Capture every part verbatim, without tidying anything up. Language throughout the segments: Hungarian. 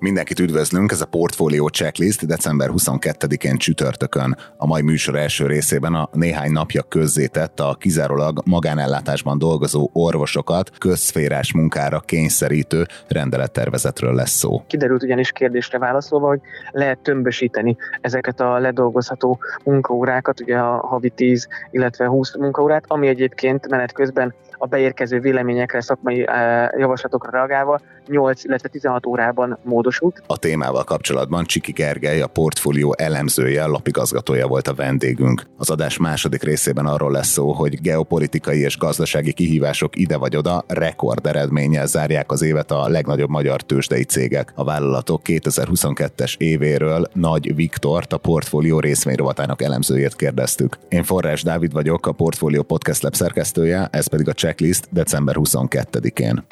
Mindenkit üdvözlünk, ez a Portfolio Checklist december huszonkettedikén csütörtökön. A mai műsor első részében a néhány napja közzétett a kizárólag magánellátásban dolgozó orvosokat közszférás munkára kényszerítő rendelettervezetről lesz szó. Kiderült ugyanis kérdésre válaszolva, hogy lehet tömbösíteni ezeket a ledolgozható munkaórákat, ugye a havi tíz, illetve húsz munkaórát, ami egyébként menet közben a beérkező véleményekre, szakmai javaslatokra reagálva nyolc, illetve tizenhat órában módosult. A témával kapcsolatban Csiki Gergely, a portfólió elemzője, lapigazgatója volt a vendégünk. Az adás második részében arról lesz szó, hogy geopolitikai és gazdasági kihívások ide vagy oda rekord eredménnyel zárják az évet a legnagyobb magyar tőzsdei cégek. A vállalatok kétezer-huszonkettes évéről Nagy Viktort, a portfólió részvényrovatának elemzőjét kérdeztük. Én Forrás Dávid vagyok, a Portfolio Podcast Lab szerkesztője, ez pedig a Checklist december huszonkettedikén.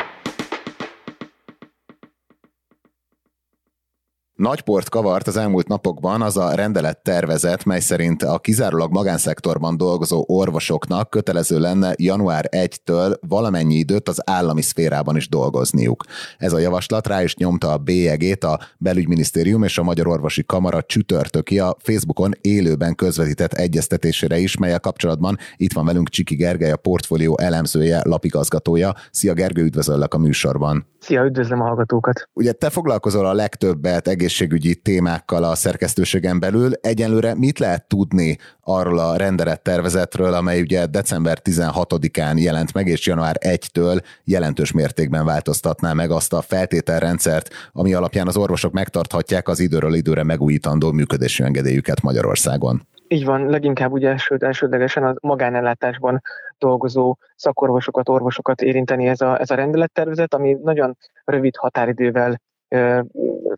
Nagy port kavart az elmúlt napokban az a rendelettervezet, mely szerint a kizárólag magánszektorban dolgozó orvosoknak kötelező lenne január elsejétől valamennyi időt az állami szférában is dolgozniuk. Ez a javaslat rá is nyomta a bélyegét a Belügyminisztérium és a Magyar Orvosi Kamara csütörtöki a Facebookon élőben közvetített egyeztetésére is, melyel kapcsolatban itt van velünk Csiki Gergely, a portfólió elemzője, lapigazgatója. Szia Gergő, üdvözöllek a műsorban. Szia, üdvözlöm a hallgatókat. Ugye te foglalkozol a legtöbbet egészségügyi témákkal a szerkesztőségen belül. Egyenlőre mit lehet tudni arról a rendelettervezetről, amely ugye december tizenhatodikán jelent meg, és január elsejétől jelentős mértékben változtatná meg azt a feltételrendszert, ami alapján az orvosok megtarthatják az időről időre megújítandó működési engedélyüket Magyarországon? Így van, leginkább ugye, sőt, elsődlegesen a magánellátásban dolgozó szakorvosokat, orvosokat érinteni ez a, ez a rendelettervezet, ami nagyon rövid határidővel ö,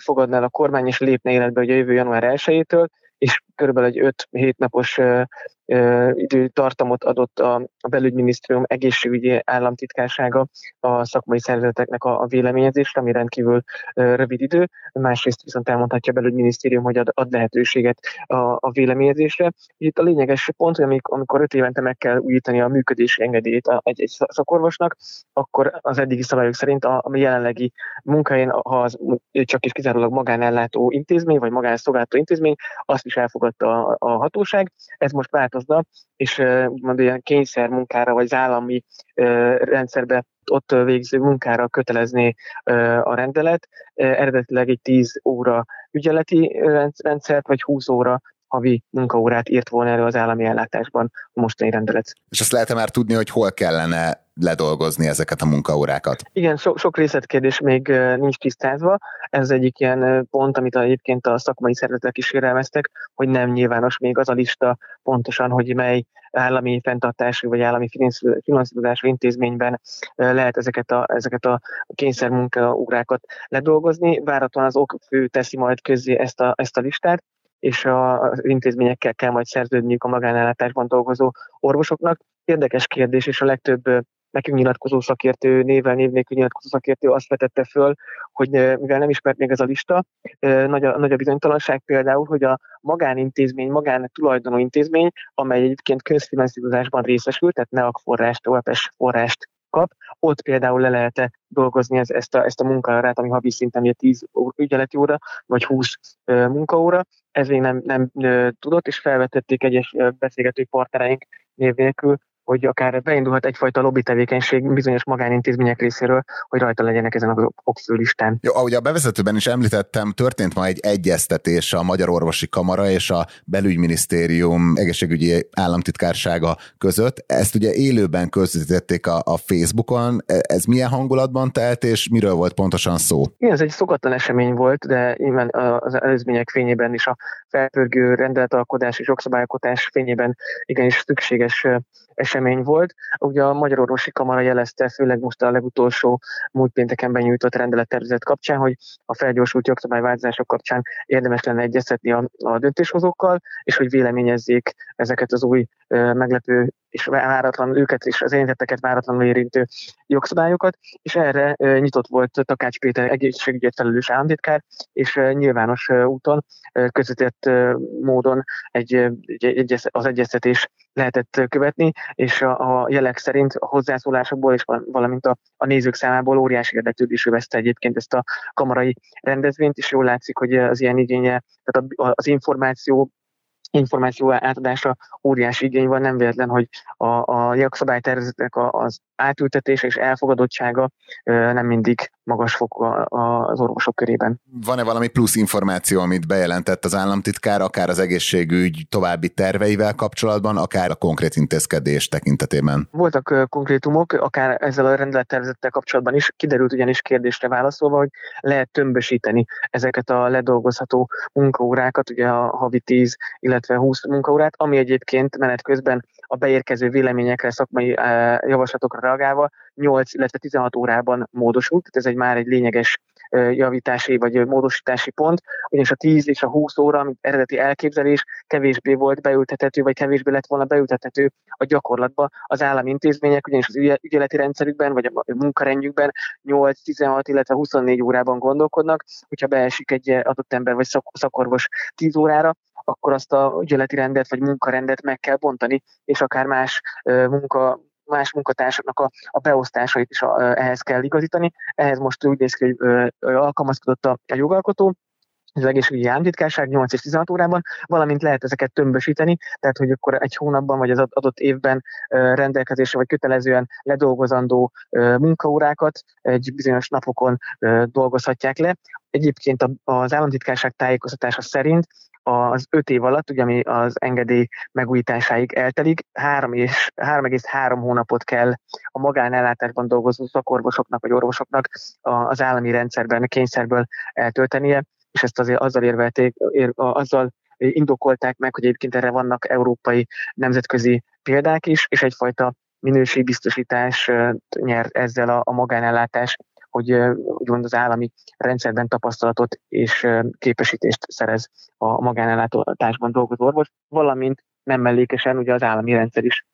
fogadná el a kormány, és lépne életbe ugye, a jövő január elsejétől, és körülbelül egy öt-hét napos ö, ö, időtartamot adott a, a Belügyminisztérium egészségügyi államtitkársága a szakmai szervezeteknek a, a véleményezésre, ami rendkívül ö, rövid idő. Másrészt viszont elmondhatja a Belügyminisztérium, hogy ad, ad lehetőséget a, a véleményezésre. Itt a lényeges pont, hogy amikor öt évente meg kell újítani a működési engedélyt egy, egy szakorvosnak, akkor az eddigi szabályok szerint a, a jelenlegi munkahelyen, ha az csak is kizárólag magánellátó intézmény, vagy magánszolgáltató intézmény, azt is elfogad A, a hatóság. Ez most változna, és e, úgymond ilyen kényszermunkára, vagy az állami e, rendszerbe ott végző munkára kötelezné e, a rendelet. E, eredetileg egy tíz óra ügyeleti rendszert, vagy húsz óra havi munkaórát írt volna elő az állami ellátásban a mostani rendelet. És azt lehet-e már tudni, hogy hol kellene ledolgozni ezeket a munkaórákat? Igen, so, sok részletkérdés még nincs tisztázva. Ez egyik ilyen pont, amit egyébként a szakmai szervezetek is kérelmeztek, hogy nem nyilvános még az a lista pontosan, hogy mely állami fenntartású vagy állami finanszírozású intézményben lehet ezeket a, ezeket a kényszermunkaórákat ledolgozni. Várhatóan az okfő teszi majd közzé ezt a, ezt a listát, és az intézményekkel kell majd szerződniük a magánellátásban dolgozó orvosoknak. Érdekes kérdés, és a legtöbb nekünk nyilatkozó szakértő, névvel név nélkül nyilatkozó szakértő azt vetette föl, hogy mivel nem ismert még ez a lista, nagy a, nagy a bizonytalanság például, hogy a magánintézmény, magántulajdonú intézmény, amely egyébként közfinanszírozásban részesül, tehát NEAK forrást, o té pé forrást kap, ott például le lehet-e dolgozni ez, ezt a, ezt a munkaórát, ami havi szinten ugye tíz ügyeleti óra, vagy húsz munkaóra. Ez még nem, nem tudott, és felvetették egyes beszélgető partnereink név nélkül, hogy akár beindulhat egyfajta lobby tevékenység bizonyos magánintézmények részéről, hogy rajta legyenek ezen az okfő listán. Jó, ahogy a bevezetőben is említettem, történt ma egy egyeztetés a Magyar Orvosi Kamara és a Belügyminisztérium egészségügyi államtitkársága között. Ezt ugye élőben közvetítették a, a Facebookon. Ez milyen hangulatban telt, és miről volt pontosan szó? Igen, ez egy szokatlan esemény volt, de nyilván az előzmények fényében is a felpörgő rendeletalkodás és jogszabályalkotás fényében igenis szükséges esemény volt. Ugye a Magyar Orvosi Kamara jelezte, főleg most a legutolsó múlt pénteken benyújtott rendelettervezet kapcsán, hogy a felgyorsult jogszabályváltozások kapcsán érdemes lenne egyeztetni a, a döntéshozókkal, és hogy véleményezzék ezeket az új ö, meglepő és váratlan őket és az érintetteket váratlanul érintő jogszabályokat, és erre e, nyitott volt Takács Péter egészségügyet felelős államtitkár, és e, nyilvános e, úton, e, közvetett e, módon egy, egy, egy, az egyeztetés lehetett követni, és a, a jelek szerint a hozzászólásokból és valamint a, a nézők számából óriási érdeklődés övezte egyébként ezt a kamarai rendezvényt, és jól látszik, hogy az ilyen igénye, tehát a, az információ, információ átadásra óriási igény van, nem véletlen, hogy a, a jogszabálytervezetek az átültetése és elfogadottsága nem mindig magas fokú az orvosok körében. Van-e valami plusz információ, amit bejelentett az államtitkár, akár az egészségügy további terveivel kapcsolatban, akár a konkrét intézkedés tekintetében? Voltak konkrétumok, akár ezzel a rendelettervezettel kapcsolatban is, kiderült ugyanis kérdésre válaszolva, hogy lehet tömbösíteni ezeket a ledolgozható munkaórákat, ugye a havi tíz, illetve húsz munkaórát, ami egyébként menet közben a beérkező véleményekre, szakmai javaslatokra reagálva nyolc, illetve tizenhat órában módosult, tehát ez egy már egy lényeges javítási vagy módosítási pont, ugyanis a tíz és a húsz óra, mint eredeti elképzelés kevésbé volt beültethető, vagy kevésbé lett volna beültethető a gyakorlatba. Az állami intézmények ugyanis az ügyeleti rendszerükben, vagy a munkarendjükben nyolc, tizenhat, illetve huszonnégy órában gondolkodnak, hogyha beesik egy adott ember vagy szakorvos tíz órára, akkor azt a ügyeleti rendet vagy munkarendet meg kell bontani, és akár más munka, más munkatársaknak a, a beosztásait is a, ehhez kell igazítani. Ehhez most úgy néz ki, hogy ö, ö, alkalmazkodott a, a jogalkotó, az egészségügyi államtitkárság nyolc és tizenhat órában, valamint lehet ezeket tömbösíteni, tehát hogy akkor egy hónapban vagy az adott évben rendelkezésre vagy kötelezően ledolgozandó munkaórákat egy bizonyos napokon dolgozhatják le. Egyébként az államtitkárság tájékoztatása szerint az öt év alatt, ugye, ami az engedély megújításáig eltelik, három és három egész három hónapot kell a magánellátásban dolgozó szakorvosoknak vagy orvosoknak az állami rendszerben kényszerből eltöltenie, és ezt azért azzal érvelték, ér, azzal indokolták meg, hogy egyébként erre vannak európai nemzetközi példák is, és egyfajta minőségbiztosítás nyer ezzel a, a magánellátás, hogy úgymond az állami rendszerben tapasztalatot és képesítést szerez a magánellátásban dolgozó orvos, valamint nem mellékesen ugye az állami rendszer is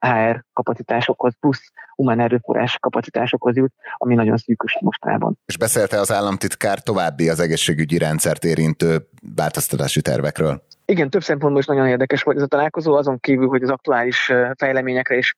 há er kapacitásokhoz, plusz humán erőforrás kapacitásokhoz jut, ami nagyon szűkös mostanában. És beszélte az államtitkár további az egészségügyi rendszert érintő változtatási tervekről? Igen, több szempontból is nagyon érdekes volt ez a találkozó, azon kívül, hogy az aktuális fejleményekre és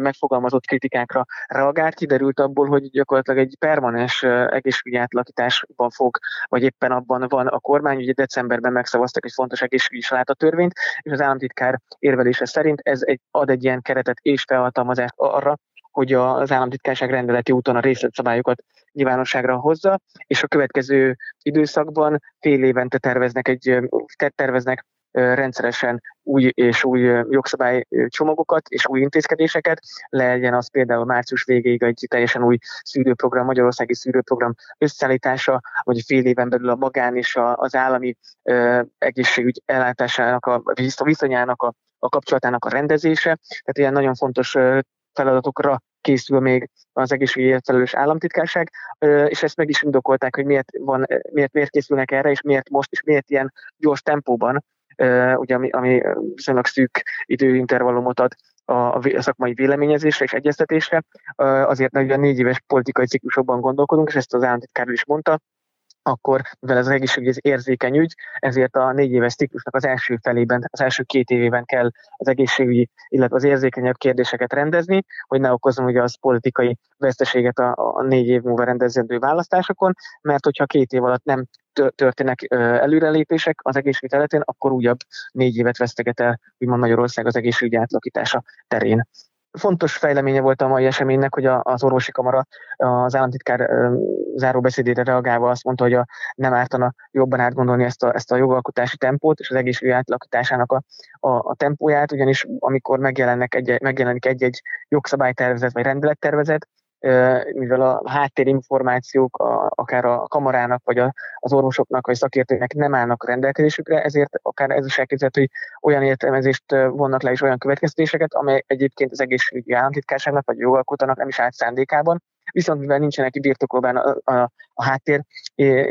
megfogalmazott kritikákra reagált, kiderült abból, hogy gyakorlatilag egy permanens egészségügyi átalakításban fog, vagy éppen abban van a kormány, ugye decemberben megszavaztak egy fontos egészségügyi salátotörvényt, és az államtitkár érvelése szerint ez egy, ad egy ilyen keretet és felhatalmazást arra, hogy az államtitkárság rendeleti úton a részletszabályokat nyilvánosságra hozza, és a következő időszakban fél évente terveznek, egy, terveznek rendszeresen új és új jogszabálycsomagokat és új intézkedéseket. Legyen az például március végéig egy teljesen új szűrőprogram, magyarországi szűrőprogram összeállítása, vagy fél éven belül a magán és az állami egészségügy ellátásának, a viszonyának, a, a kapcsolatának a rendezése. Tehát ilyen nagyon fontos feladatokra készül még az egészségügyért felelős államtitkárság, és ezt meg is indokolták, hogy miért, van, miért, miért készülnek erre, és miért most, és miért ilyen gyors tempóban, ugye, ami, ami viszonylag szűk időintervallumot ad a szakmai véleményezésre és egyeztetésre. Azért, hogy a négy éves politikai ciklusokban gondolkodunk, és ezt az államtitkár is mondta, akkor, mivel ez az egészségügy érzékeny ügy, ezért a négy éves ciklusnak az első felében, az első két évében kell az egészségügyi, illetve az érzékenyebb kérdéseket rendezni, hogy ne okozzon ugye az politikai veszteséget a, a négy év múlva rendezendő választásokon, mert hogyha két év alatt nem történnek előrelépések az egészségügy területén, akkor újabb négy évet veszteget el, úgymond Magyarország az egészségügy átlakítása terén. Fontos fejleménye volt a mai eseménynek, hogy az Orvosi Kamara az államtitkár záróbeszédére reagálva azt mondta, hogy a, nem ártana jobban átgondolni ezt a, ezt a jogalkotási tempót és az egészségügyi átalakításának a, a, a tempóját, ugyanis amikor megjelennek egy, megjelenik egy-egy jogszabálytervezet vagy rendelettervezet, mivel a háttérinformációk a, akár a kamarának, vagy a, az orvosoknak, vagy szakértőknek nem állnak rendelkezésükre, ezért akár ez is elképzelhető, hogy olyan értelmezést vonnak le és olyan következtetéseket, amely egyébként az egészségügyi államtitkárságnak, vagy jogalkotónak nem is állt szándékában. Viszont mivel nincsenek birtokában a, a, a háttér,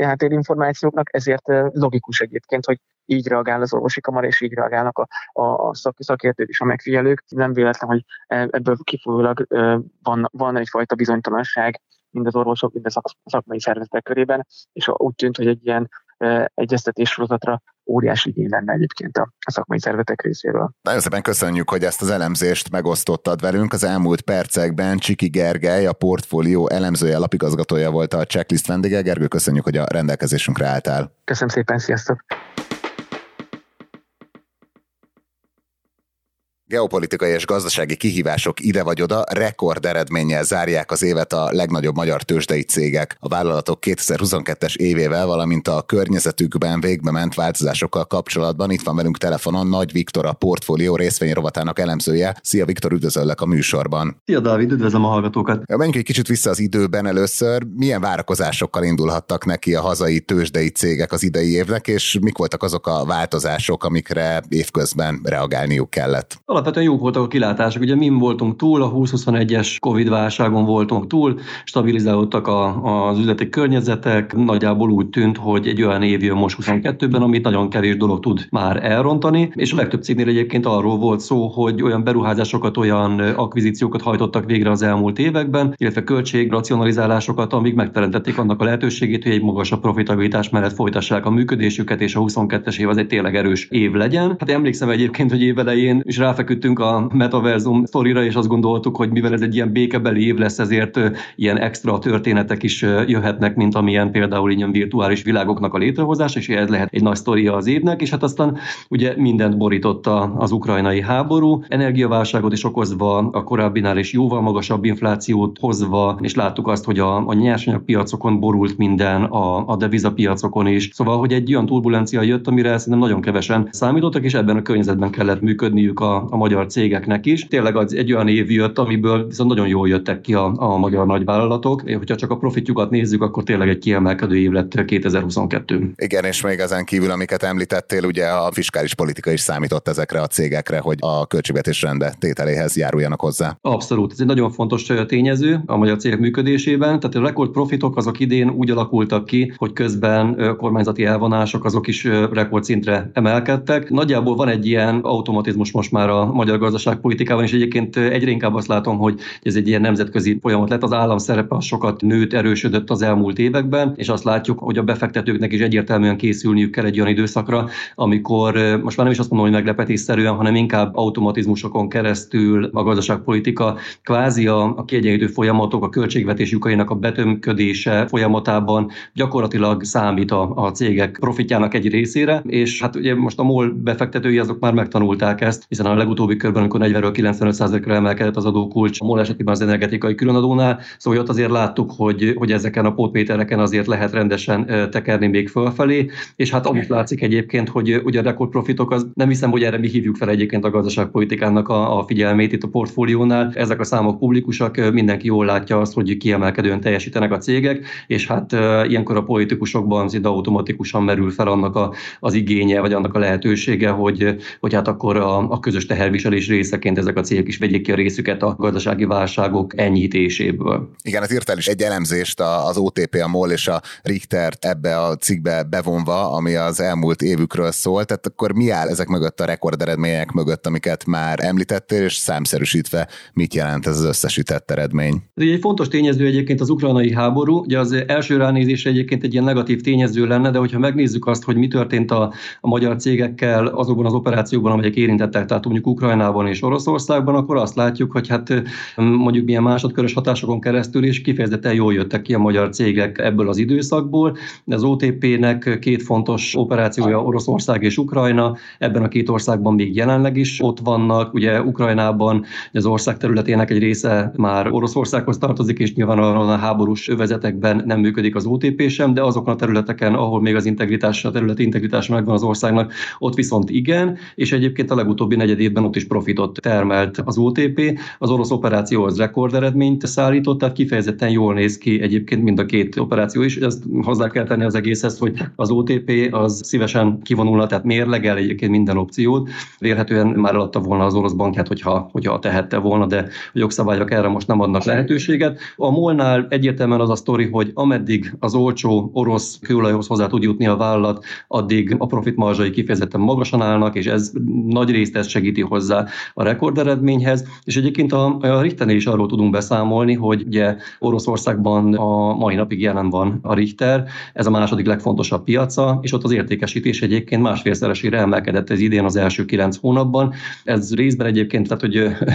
háttérinformációknak, ezért logikus egyébként, hogy így reagál az Orvosi Kamara, és így reagálnak a, a szak, szakértők és a megfigyelők. Nem véletlen, hogy ebből kifolyólag van, van egyfajta bizonytalanság mind az orvosok, mind a szak, szakmai szervezetek körében, és úgy tűnt, hogy egy ilyen egyeztetés sorozatra óriási igény lenne egyébként a szakmai szervezetek részéről. Nagyon szépen köszönjük, hogy ezt az elemzést megosztottad velünk. Az elmúlt percekben Csiki Gergely, a Portfólió elemzője, alapigazgatója volt a Checklist vendége. Gergő, köszönjük, hogy a rendelkezésünkre álltál. Köszönöm szépen, sziasztok! Geopolitikai és gazdasági kihívások ide vagy oda, rekord eredménnyel zárják az évet a legnagyobb magyar tőzsdei cégek. A vállalatok kétezer-huszonkettes évével, valamint a környezetükben végbement változásokkal kapcsolatban itt van velünk telefonon Nagy Viktor, a Portfolio részvényrovatának elemzője. Szia Viktor, üdvözöllek a műsorban. Szia Dávid, üdvözlöm a hallgatókat. Ja, menjünk egy kicsit vissza az időben először. Milyen várakozásokkal indulhattak neki a hazai tőzsdei cégek az idei évnek, és mik voltak azok a változások, amikre évközben reagálniuk kellett? Alapvetően jók voltak a kilátások. Ugye min voltunk túl, a húsz-huszonegyes Covid válságon voltunk túl, stabilizálódtak a, az üzleti környezetek, nagyjából úgy tűnt, hogy egy olyan év jön most huszonkettőben, amit nagyon kevés dolog tud már elrontani, és a legtöbb cégnél egyébként arról volt szó, hogy olyan beruházásokat, olyan akvizíciókat hajtottak végre az elmúlt években, illetve költségracionalizálásokat, amik megteremtették annak a lehetőségét, hogy egy magasabb profitabilitás mellett folytassák a működésüket, és a huszonkettes év az egy tényleg erős év legyen. Hát emlékszem egyébként, hogy év elején is ráfeküdtünk a metaverzum sztorira, és azt gondoltuk, hogy mivel ez egy ilyen békebeli év lesz, ezért ilyen extra történetek is jöhetnek, mint amilyen például ilyen virtuális világoknak a létrehozása, és ez lehet egy nagy sztoria az évnek, és hát aztán ugye mindent borította az ukrajnai háború, energiaválságot is okozva, a korábbinál is jóval magasabb inflációt hozva, és láttuk azt, hogy a, a nyersanyagpiacokon borult minden, a, a devizapiacokon is. Szóval, hogy egy olyan turbulencia jött, amire szerintem nagyon kevesen számítottak, és ebben a környezetben kellett működniük a a magyar cégeknek is. Tényleg az egy olyan év jött, amiből viszont nagyon jól jöttek ki a, a magyar nagyvállalatok. Hogyha csak a profitjukat nézzük, akkor tényleg egy kiemelkedő év lett kétezer-huszonkettő. Igen, és még ezen kívül, amiket említettél, ugye a fiskális politika is számított ezekre a cégekre, hogy a költségvetés rendbe tételéhez járuljanak hozzá. Abszolút. Ez egy nagyon fontos tényező a magyar cégek működésében. Tehát a rekordprofitok azok idén úgy alakultak ki, hogy közben kormányzati elvonások azok is rekordszintre emelkedtek. Nagyjából van egy ilyen automatizmus most már a magyar gazdaságpolitikában, és egyébként egyre inkább azt látom, hogy ez egy ilyen nemzetközi folyamat lett, az állam szerepe az sokat nőtt, erősödött az elmúlt években, és azt látjuk, hogy a befektetőknek is egyértelműen készülniük kell egy olyan időszakra, amikor most már nem is azt mondom, hogy meglepetésszerűen, hanem inkább automatizmusokon keresztül a gazdaságpolitika kvázi a, a kiegyenlítő folyamatok, a költségvetés lyukainak a betömködése folyamatában gyakorlatilag számít a, a cégek profitjának egy részére, és hát ugye most a MOL befektetői azok már megtanulták ezt, hiszen a legutóbbi körben, amikor negyvenről kilencvenöt százalékra emelkedett az adókulcs, a MOL esetében az energetikai különadónál, szóval ott azért láttuk, hogy, hogy ezeken a pótmétereken azért lehet rendesen tekerni még fölfelé, és hát amit látszik egyébként, hogy ugye a rekordprofitok, az nem hiszem, hogy erre mi hívjuk fel egyébként a gazdaságpolitikának a, a figyelmét itt a portfóliónál, ezek a számok publikusak, mindenki jól látja azt, hogy kiemelkedően teljesítenek a cégek, és hát ilyenkor a politikusokban szinte automatikusan merül fel annak a, az igénye, vagy annak a lehetősége, hogy, hogy hát akkor a, a közös teherviselés részeként ezek a cégek is vegyék ki a részüket a gazdasági válságok enyhítéséből. Igen, hát írtál is egy elemzést az o té pé, a MOL és a Richtert ebbe a cikkbe bevonva, ami az elmúlt évükről szólt, tehát akkor mi áll ezek mögött, a rekorderedmények mögött, amiket már említettél, és számszerűsítve mit jelent ez az összesített eredmény? Ez egy fontos tényező egyébként az ukrajnai háború, ugye az első ránézésre egyébként egy ilyen negatív tényező lenne, de hogyha megnézzük azt, hogy mi történt a, a magyar cégekkel azokban az operációkban, amelyek érintettek, tehát mondjuk Ukrajnában és Oroszországban, akkor azt látjuk, hogy hát mondjuk milyen másodkörös hatásokon keresztül is kifejezetten jól jöttek ki a magyar cégek ebből az időszakból. Az o té pének két fontos operációja Oroszország és Ukrajna, ebben a két országban még jelenleg is ott vannak. Ugye Ukrajnában az ország területének egy része már Oroszországhoz tartozik, és nyilván a háborús övezetekben nem működik az o té pé sem, de azokon a területeken, ahol még az integritás, a területi integritás megvan az országnak, ott viszont igen, és egyébként a legutóbbi negyed évben ott is profitot termelt az o té pé. Az orosz operáció az rekorderedményt szállított, tehát kifejezetten jól néz ki egyébként mind a két operáció is. Ezt hozzá kell tenni az egészhez, hogy az o té pé az szívesen kivonulna, tehát mérlegel egyébként minden opciót. Vélhetően már eladta volna az orosz bankját, hogyha, hogyha tehette volna, de a jogszabályok erre most nem adnak lehetőséget. A MOL-nál egyértelműen az a sztori, hogy ameddig az olcsó orosz kőolajhoz hozzá tud jutni a vállalat, addig a profitmarzsai kifejezetten magasan állnak, és ez nagy részt ez segíti, hozzá a rekorderedményhez, és egyébként a, a Richternél is arról tudunk beszámolni, hogy ugye Oroszországban a mai napig jelen van a Richter, ez a második legfontosabb piaca, és ott az értékesítés egyébként másfélszeresére emelkedett ez idén az első kilenc hónapban. Ez részben egyébként, tehát hogy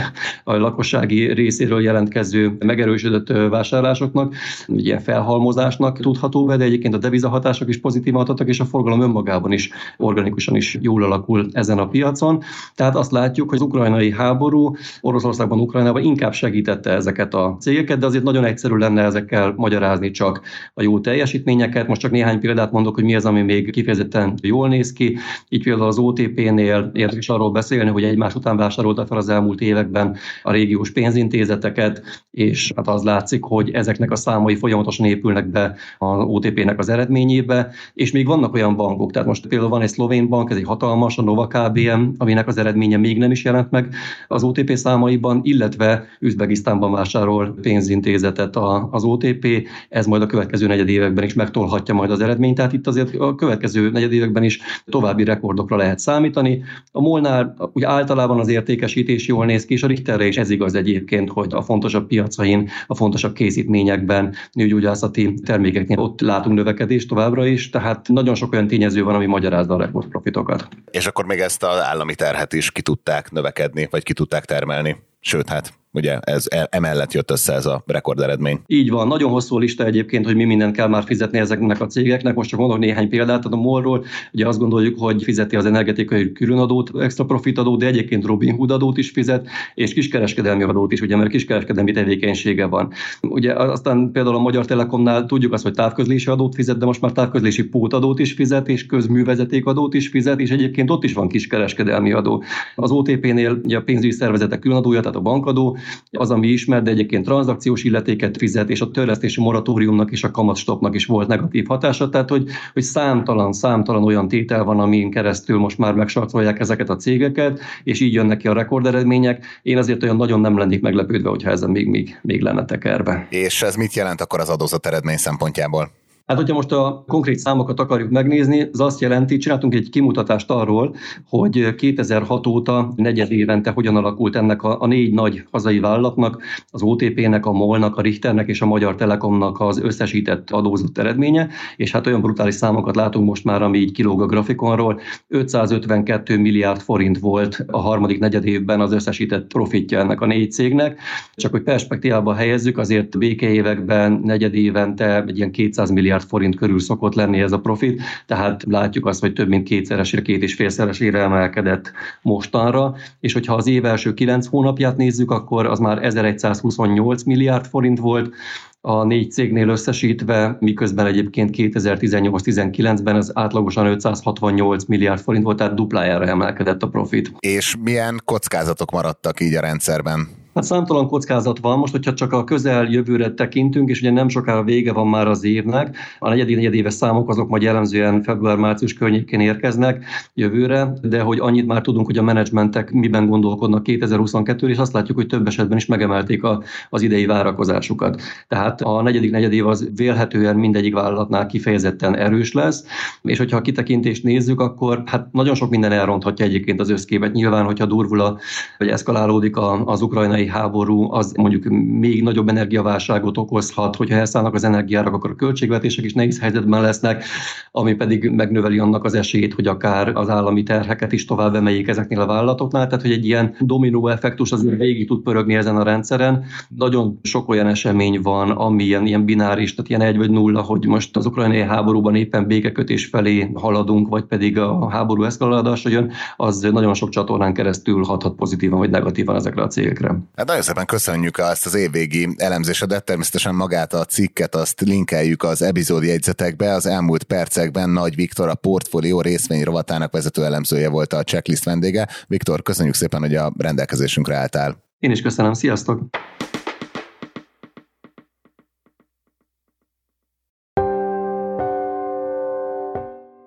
a lakossági részéről jelentkező megerősödött vásárlásoknak, ilyen felhalmozásnak tudható be, de egyébként a devizahatások is pozitívan hatottak, és a forgalom önmagában is organikusan is jól alakul ezen a piacon. Tehát azt látjuk, hogy az ukrajnai háború Oroszországban, Ukrajnában inkább segítette ezeket a cégeket, de azért nagyon egyszerű lenne ezekkel magyarázni csak a jó teljesítményeket. Most csak néhány példát mondok, hogy mi az, ami még kifejezetten jól néz ki. Így például az o té pénél érdemes arról beszélni, hogy egymás után vásárolta fel az elmúlt években a régiós pénzintézeteket, és hát az látszik, hogy ezeknek a számai folyamatosan épülnek be az o té pének az eredményébe, és még vannak olyan bankok, tehát most például van egy szlovén bank, ez egy hatalmas, a Nova ká bé em, aminek az eredménye még nem is jelent meg az o té pé számaiban, illetve Üzbegisztánban vásárol pénzintézetet az o té pé, ez majd a következő negyedévekben is megtolhatja majd az eredményt, tehát itt azért a következő negyedévekben is további rekordokra lehet számítani. A MOL-nál úgy általában az értékesítés jól néz ki, és a Richterre is ez igaz egyébként, hogy a fontosabb piacain, a fontosabb készítményekben, nőgyógyászati termékeknél ott látunk növekedést továbbra is, tehát nagyon sok olyan tényező van, ami magyarázza a rekordprofitokat. És akkor még ezt az állami terhet is ki tudták növekedni, vagy ki tudták termelni, sőt hát ugye ez emellett jött össze ez a rekorderedmény. Így van, nagyon hosszú lista egyébként, hogy mi mindent kell már fizetni ezeknek a cégeknek. Most csak mondok néhány példát, a MOL-ról ugye azt gondoljuk, hogy fizeti az energetikai különadót, extra profitadót, de egyébként Robin Hood adót is fizet, és kiskereskedelmi adót is, ugye, mert kiskereskedelmi tevékenysége van. Ugye aztán például a Magyar Telekomnál tudjuk azt, hogy távközlési adót fizet, de most már távközlési pótadót is fizet, és közművezetékadót is fizet, és egyébként ott is van kiskereskedelmi adó. Az o té pénél ugye a pénzügyi szervezetek különadója, tehát a bankadó, az, ami ismert, de egyébként tranzakciós illetéket fizet, és a törlesztési moratóriumnak és a kamatstopnak is volt negatív hatása, tehát hogy, hogy számtalan, számtalan olyan tétel van, amin keresztül most már megsarcolják ezeket a cégeket, és így jönnek ki a rekorderedmények. Én azért olyan nagyon nem lennék meglepődve, hogyha ezen még, még, még lenne tekerve. És ez mit jelent akkor az adózat eredmény szempontjából? Hát, hogyha most a konkrét számokat akarjuk megnézni, az azt jelenti, csináltunk egy kimutatást arról, hogy kétezer-hat óta negyed évente hogyan alakult ennek a, a négy nagy hazai vállalatnak, az o té pének, a MOL-nak, a Richternek és a Magyar Telekomnak az összesített adózott eredménye, és hát olyan brutális számokat látunk most már, ami így kilóg a grafikonról. ötszázötvenkettő milliárd forint volt a harmadik negyed évben az összesített profitja ennek a négy cégnek. Csak hogy perspektívába helyezzük, azért békeévekben negyed évente egy ilyen kétszáz milliárd forint körül szokott lenni ez a profit, tehát látjuk azt, hogy több mint kétszeresére, két és félszeresére emelkedett mostanra, és hogyha az év első kilenc hónapját nézzük, akkor az már ezerszázhuszonnyolc milliárd forint volt, a négy cégnél összesítve, miközben egyébként kétezer-tizennyolc-tizenkilencben az átlagosan ötszázhatvannyolc milliárd forint volt, tehát duplájára emelkedett a profit. És milyen kockázatok maradtak így a rendszerben? Hát számtalan kockázat van. Most, hogyha csak a közeljövőre tekintünk, és ugye nem sokára vége van már az évnek, a negyedik negyedéves számok azok majd jellemzően február-március környékén érkeznek jövőre, de hogy annyit már tudunk, hogy a menedzsmentek miben gondolkodnak kétezer-huszonkettőre, és azt látjuk, hogy több esetben is megemelték a, az idei várakozásukat. Tehát a negyedik negyedév az vélhetően mindegyik vállalatnál kifejezetten erős lesz, és hogyha a kitekintést nézzük, akkor hát nagyon sok minden elronthatja egyébként az összképet. Nyilván, hogyha durvul vagy eszkalálódik az ukrajnai háború, az mondjuk még nagyobb energiaválságot okozhat, hogyha elszállnak az energiárak, akkor a költségvetések is nehéz helyzetben lesznek, ami pedig megnöveli annak az esélyét, hogy akár az állami terheket is tovább emeljék ezeknél a vállalatoknál, tehát hogy egy ilyen dominó effektus azért végig tud pörögni ezen a rendszeren. Nagyon sok olyan esemény van, ami ilyen, ilyen bináris, tehát ilyen egy vagy nulla, hogy most az ukrajnai háborúban éppen békekötés felé haladunk, vagy pedig a háború eszkalálódása jön, az nagyon sok csatornán keresztül hathat pozitívan vagy negatívan ezekre a cégekre. Hát nagyon szépen köszönjük ezt az évvégi elemzésedet, természetesen magát a cikket azt linkeljük az epizód jegyzetekbe. Az elmúlt percekben Nagy Viktor, a Portfolio részvény rovatának vezető elemzője volt a Checklist vendége. Viktor, köszönjük szépen, hogy a rendelkezésünkre álltál. Én is köszönöm, sziasztok!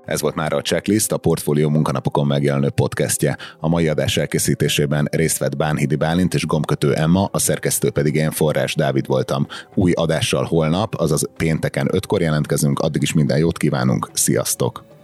Ez volt már a Checklist, a Portfolio munkanapokon megjelenő podcastje. A mai adás elkészítésében részt vett Bánhidi Bálint és Gombkötő Emma, a szerkesztő pedig én, Forrás Dávid voltam. Új adással holnap, azaz pénteken ötkor jelentkezünk, addig is minden jót kívánunk, sziasztok!